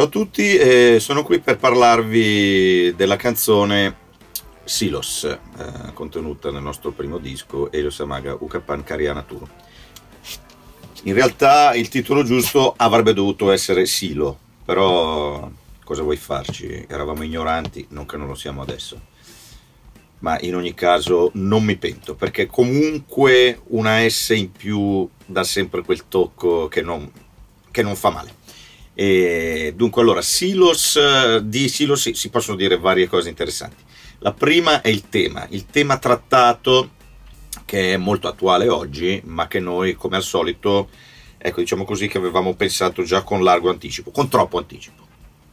Ciao a tutti, sono qui per parlarvi della canzone Silos, contenuta nel nostro primo disco, Elio Samaga, Uka Pan Karia Naturo. In realtà il titolo giusto avrebbe dovuto essere Silo, però cosa vuoi farci? Eravamo ignoranti, non che non lo siamo adesso. Ma in ogni caso non mi pento, perché comunque una S in più dà sempre quel tocco che non fa male. E dunque, allora, di Silos si possono dire varie cose interessanti. La prima è il tema trattato, che è molto attuale oggi, ma che noi, come al solito, ecco, diciamo così, che avevamo pensato già con largo anticipo, con troppo anticipo.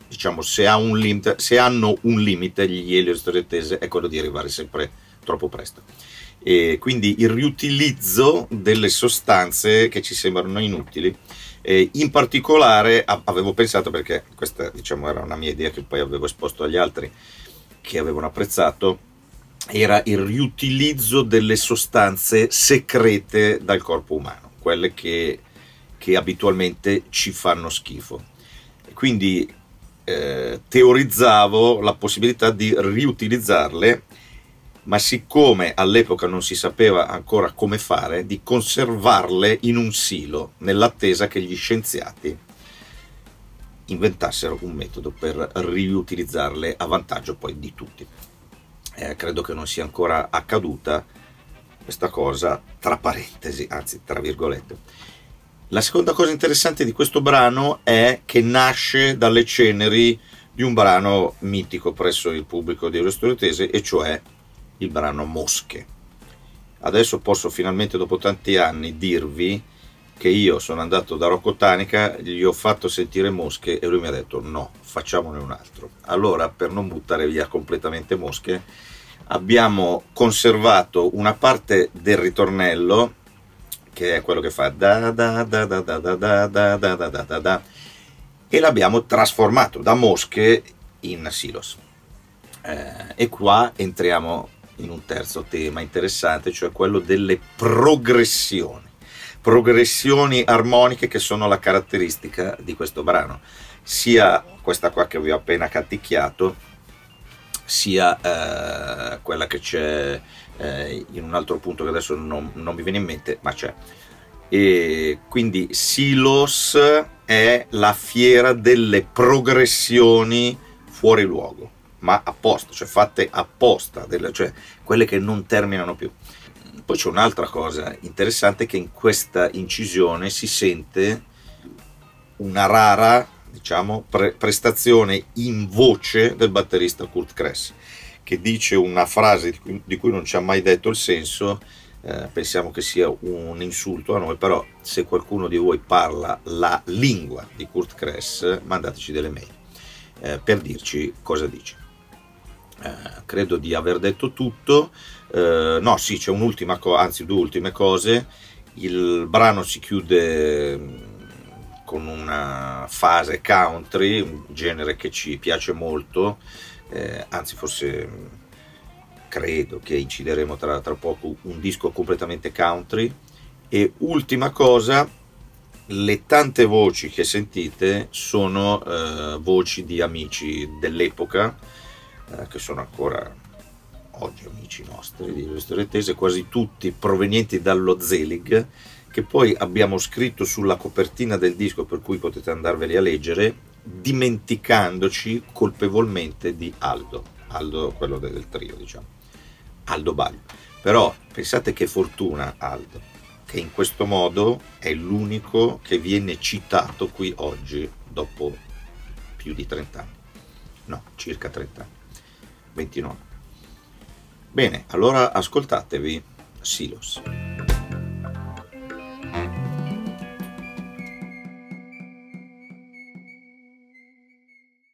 Diciamo, se hanno un limite gli Helios Triottese è quello di arrivare sempre troppo presto, e quindi il riutilizzo delle sostanze che ci sembrano inutili. E in particolare avevo pensato, perché questa, diciamo, era una mia idea che poi avevo esposto agli altri che avevano apprezzato, era il riutilizzo delle sostanze secrete dal corpo umano, quelle che abitualmente ci fanno schifo. Quindi teorizzavo la possibilità di riutilizzarle, ma siccome all'epoca non si sapeva ancora come fare, di conservarle in un silo, nell'attesa che gli scienziati inventassero un metodo per riutilizzarle a vantaggio poi di tutti. Credo che non sia ancora accaduta questa cosa, tra parentesi, anzi tra virgolette. La seconda cosa interessante di questo brano è che nasce dalle ceneri di un brano mitico presso il pubblico di Helios Triottese, e cioè il brano Mosche. Adesso posso finalmente, dopo tanti anni, dirvi che io sono andato da Rocco Tanica, gli ho fatto sentire Mosche e lui mi ha detto no, facciamone un altro. Allora, per non buttare via completamente Mosche, abbiamo conservato una parte del ritornello, che è quello che fa da da da da da da da da da da da da, e l'abbiamo trasformato da Mosche in Silos. E qua entriamo in un terzo tema interessante, cioè quello delle progressioni armoniche, che sono la caratteristica di questo brano, sia questa qua che vi ho appena canticchiato, sia quella che c'è in un altro punto che adesso non mi viene in mente, ma c'è. E quindi Silos è la fiera delle progressioni fuori luogo, ma apposta, cioè fatte apposta, cioè quelle che non terminano più. Poi c'è un'altra cosa interessante, che in questa incisione si sente una rara, diciamo, prestazione in voce del batterista Kurt Kress, che dice una frase di cui non ci ha mai detto il senso. Pensiamo che sia un insulto a noi, però se qualcuno di voi parla la lingua di Kurt Kress, mandateci delle mail per dirci cosa dice. Credo di aver detto tutto. No, sì, c'è un'ultima cosa, anzi due ultime cose. Il brano si chiude con una fase country, un genere che ci piace molto. Anzi, forse credo che incideremo tra poco un disco completamente country. E ultima cosa, le tante voci che sentite sono voci di amici dell'epoca, che sono ancora oggi amici nostri di Helios Triottese, quasi tutti provenienti dallo Zelig, che poi abbiamo scritto sulla copertina del disco, per cui potete andarveli a leggere, dimenticandoci colpevolmente di Aldo, quello del trio, diciamo, Aldo Baglio. Però pensate che fortuna Aldo, che in questo modo è l'unico che viene citato qui oggi dopo più di 30 anni, no, circa 30 anni, 29. Bene, allora ascoltatevi Silos.